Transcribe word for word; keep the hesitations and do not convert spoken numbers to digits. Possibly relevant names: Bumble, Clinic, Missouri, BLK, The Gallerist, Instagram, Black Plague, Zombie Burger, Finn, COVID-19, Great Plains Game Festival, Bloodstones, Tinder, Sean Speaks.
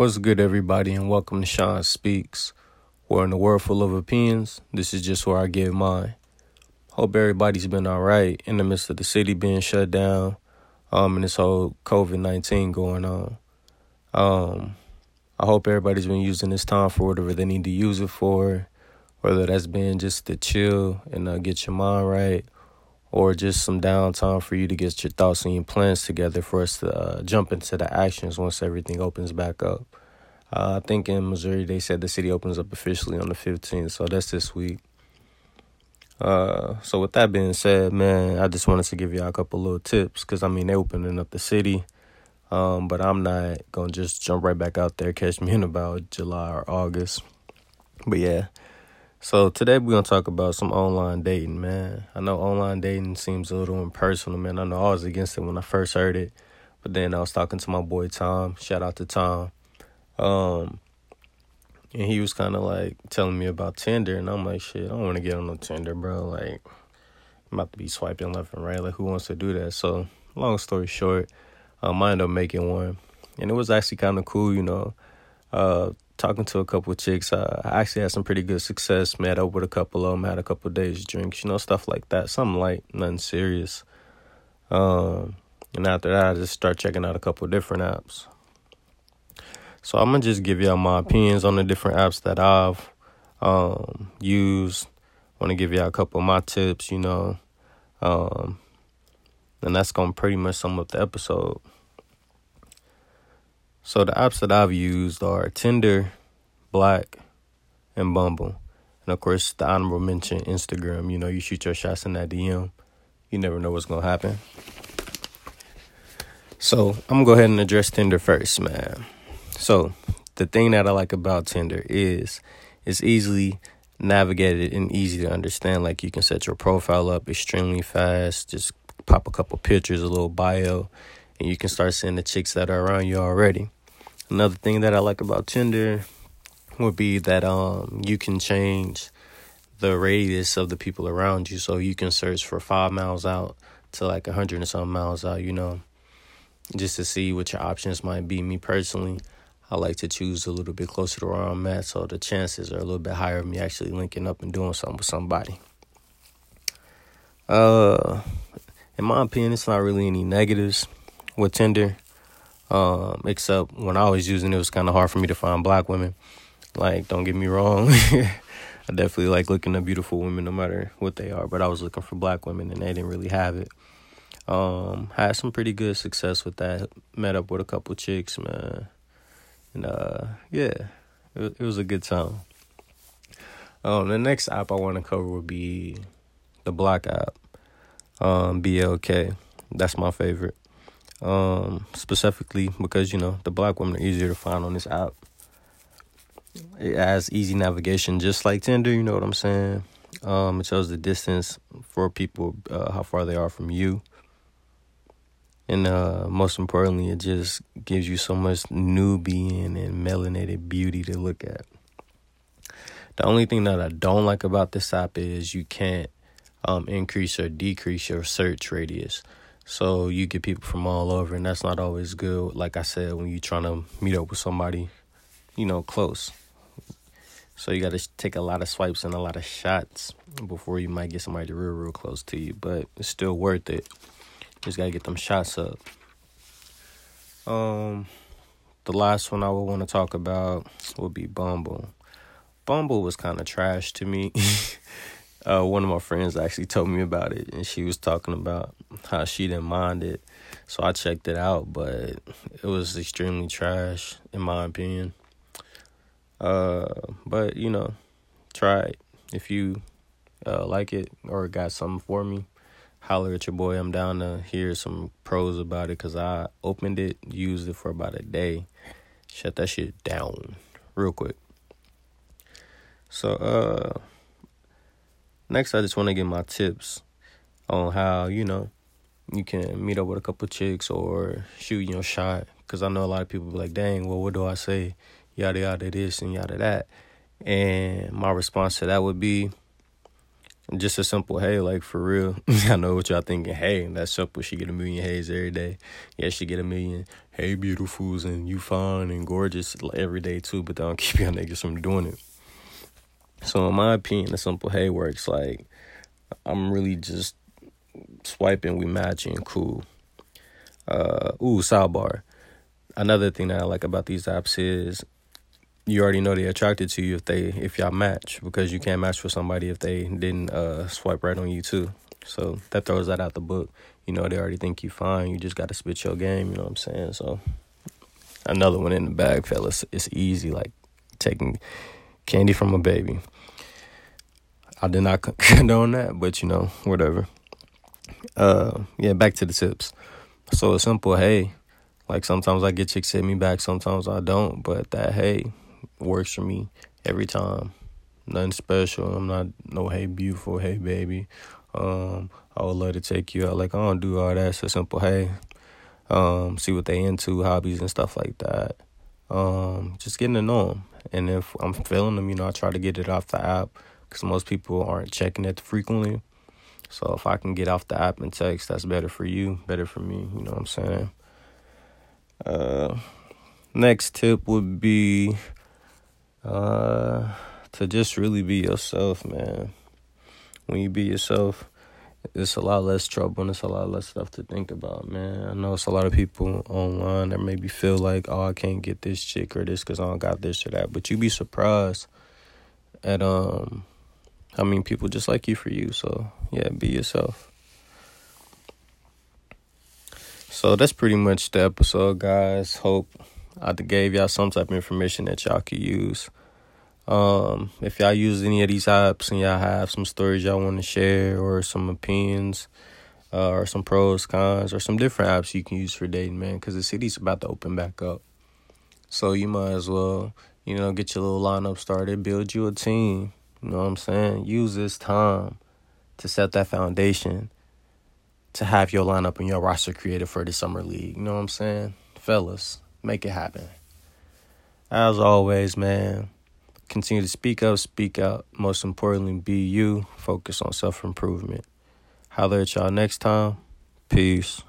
What's good, everybody, and welcome to Sean Speaks, where in a world full of opinions, this is just where I give mine. Hope everybody's been all right in the midst of the city being shut down um, and this whole covid nineteen going on. Um, I hope everybody's been using this time for whatever they need to use it for, whether that's been just to chill and uh, get your mind right, or just some downtime for you to get your thoughts and your plans together for us to uh, jump into the actions once everything opens back up. Uh, I think in Missouri, they said the city opens up officially on the fifteenth, so that's this week. Uh, so with that being said, man, I just wanted to give y'all a couple little tips because, I mean, they're opening up the city, um, but I'm not going to just jump right back out there, catch me in about July or August. But, yeah. So today we're going to talk about some online dating, man. I know online dating seems a little impersonal, man. I know I was against it when I first heard it. But then I was talking to my boy Tom. Shout out to Tom. Um, and he was kind of like telling me about Tinder. And I'm like, shit, I don't want to get on no Tinder, bro. Like, I'm about to be swiping left and right. Like, who wants to do that? So long story short, um, I ended up making one. And it was actually kind of cool, you know. Uh, talking to a couple of chicks, uh, I actually had some pretty good success, met up with a couple of them, had a couple of days drinks, you know, stuff like that, something light, nothing serious. Um, and after that, I just start checking out a couple of different apps. So I'm going to just give y'all my opinions on the different apps that I've um, used. I want to give y'all a couple of my tips, you know, um, and that's going to pretty much sum up the episode. So the apps that I've used are Tinder, Black, and Bumble. And, of course, the honorable mention, Instagram. You know, you shoot your shots in that D M. You never know what's going to happen. So I'm going to go ahead and address Tinder first, man. So the thing that I like about Tinder is it's easily navigated and easy to understand. Like, you can set your profile up extremely fast. Just pop a couple pictures, a little bio. And you can start seeing the chicks that are around you already. Another thing that I like about Tinder would be that um you can change the radius of the people around you. So you can search for five miles out to like one hundred and some miles out, you know, just to see what your options might be. Me personally, I like to choose a little bit closer to where I'm at. So the chances are a little bit higher of me actually linking up and doing something with somebody. Uh, in my opinion, it's not really any negatives with Tinder, um, except when I was using it, it was kind of hard for me to find black women. Like, don't get me wrong. I definitely like looking at beautiful women no matter what they are, but I was looking for black women and they didn't really have it. Um, had some pretty good success with that. Met up with a couple chicks, man. And, uh, yeah, it, it was a good time. Um, the next app I want to cover would be the Black app, um, B L K. That's my favorite. Um, specifically because, you know, the black women are easier to find on this app. It has easy navigation, just like Tinder, you know what I'm saying? Um, it shows the distance for people, uh, how far they are from you. And uh, most importantly, it just gives you so much Nubian and melanated beauty to look at. The only thing that I don't like about this app is you can't um, increase or decrease your search radius. So you get people from all over, and that's not always good. Like I said, when you're trying to meet up with somebody, you know, close. So you got to take a lot of swipes and a lot of shots before you might get somebody real, real close to you. But it's still worth it. Just got to get them shots up. Um, the last one I would want to talk about would be Bumble. Bumble was kind of trash to me. Uh, one of my friends actually told me about it, and she was talking about how she didn't mind it. So I checked it out, but it was extremely trash, in my opinion. Uh, but, you know, try it. If you uh, like it or got something for me, holler at your boy. I'm down to hear some pros about it because I opened it, used it for about a day. Shut that shit down real quick. So, uh... next, I just want to get my tips on how, you know, you can meet up with a couple chicks or shoot your shot. Because I know a lot of people be like, dang, well, what do I say? Yada, yada, this and yada, that. And my response to that would be Just a simple hey, like, for real. I know what y'all thinking. Hey, that's simple. She get a million hey's every day. Yeah, she get a million hey beautifuls and you fine and gorgeous every day too, but that don't keep y'all niggas from doing it. So in my opinion, the simple hey works. Like, I'm really just swiping, we matching, cool. Uh, ooh, sidebar. Another thing that I like about these apps is you already know they're attracted to you if they if y'all match, because you can't match with somebody if they didn't uh, swipe right on you too. So that throws that out the book. You know, they already think you fine. You just got to spit your game, you know what I'm saying? So another one in the bag, fellas. It's easy, like taking candy from a baby. I did not condone that, but, you know, whatever. Uh, yeah, back to the tips. So a simple hey. Like, sometimes I get chicks hit me back, sometimes I don't. But that hey works for me every time. Nothing special. I'm not no hey beautiful, hey baby. Um, I would love to take you out. Like, I don't do all that. It's a simple hey. Um, see what they into, hobbies and stuff like that. Um, just getting to know them. And if I'm feeling them, you know, I try to get it off the app, because most people aren't checking it frequently. So if I can get off the app and text, that's better for you, better for me. You know what I'm saying? Uh, next tip would be uh, to just really be yourself, man. When you be yourself, it's a lot less trouble and it's a lot less stuff to think about, man. I know it's a lot of people online that maybe feel like, oh, I can't get this chick or this because I don't got this or that. But you be surprised at, um, I mean, people just like you for you. So, yeah, be yourself. So that's pretty much the episode, guys. Hope I gave y'all some type of information that y'all could use. Um, if y'all use any of these apps and y'all have some stories y'all want to share, or some opinions, uh, or some pros, cons, or some different apps you can use for dating, man, because the city's about to open back up. So you might as well, you know, get your little lineup started, build you a team. You know what I'm saying? Use this time to set that foundation, to have your lineup and your roster created for the summer league. You know what I'm saying? Fellas, make it happen. As always, man, continue to speak up, speak out. Most importantly, be you. Focus on self-improvement. Holler at y'all next time. Peace.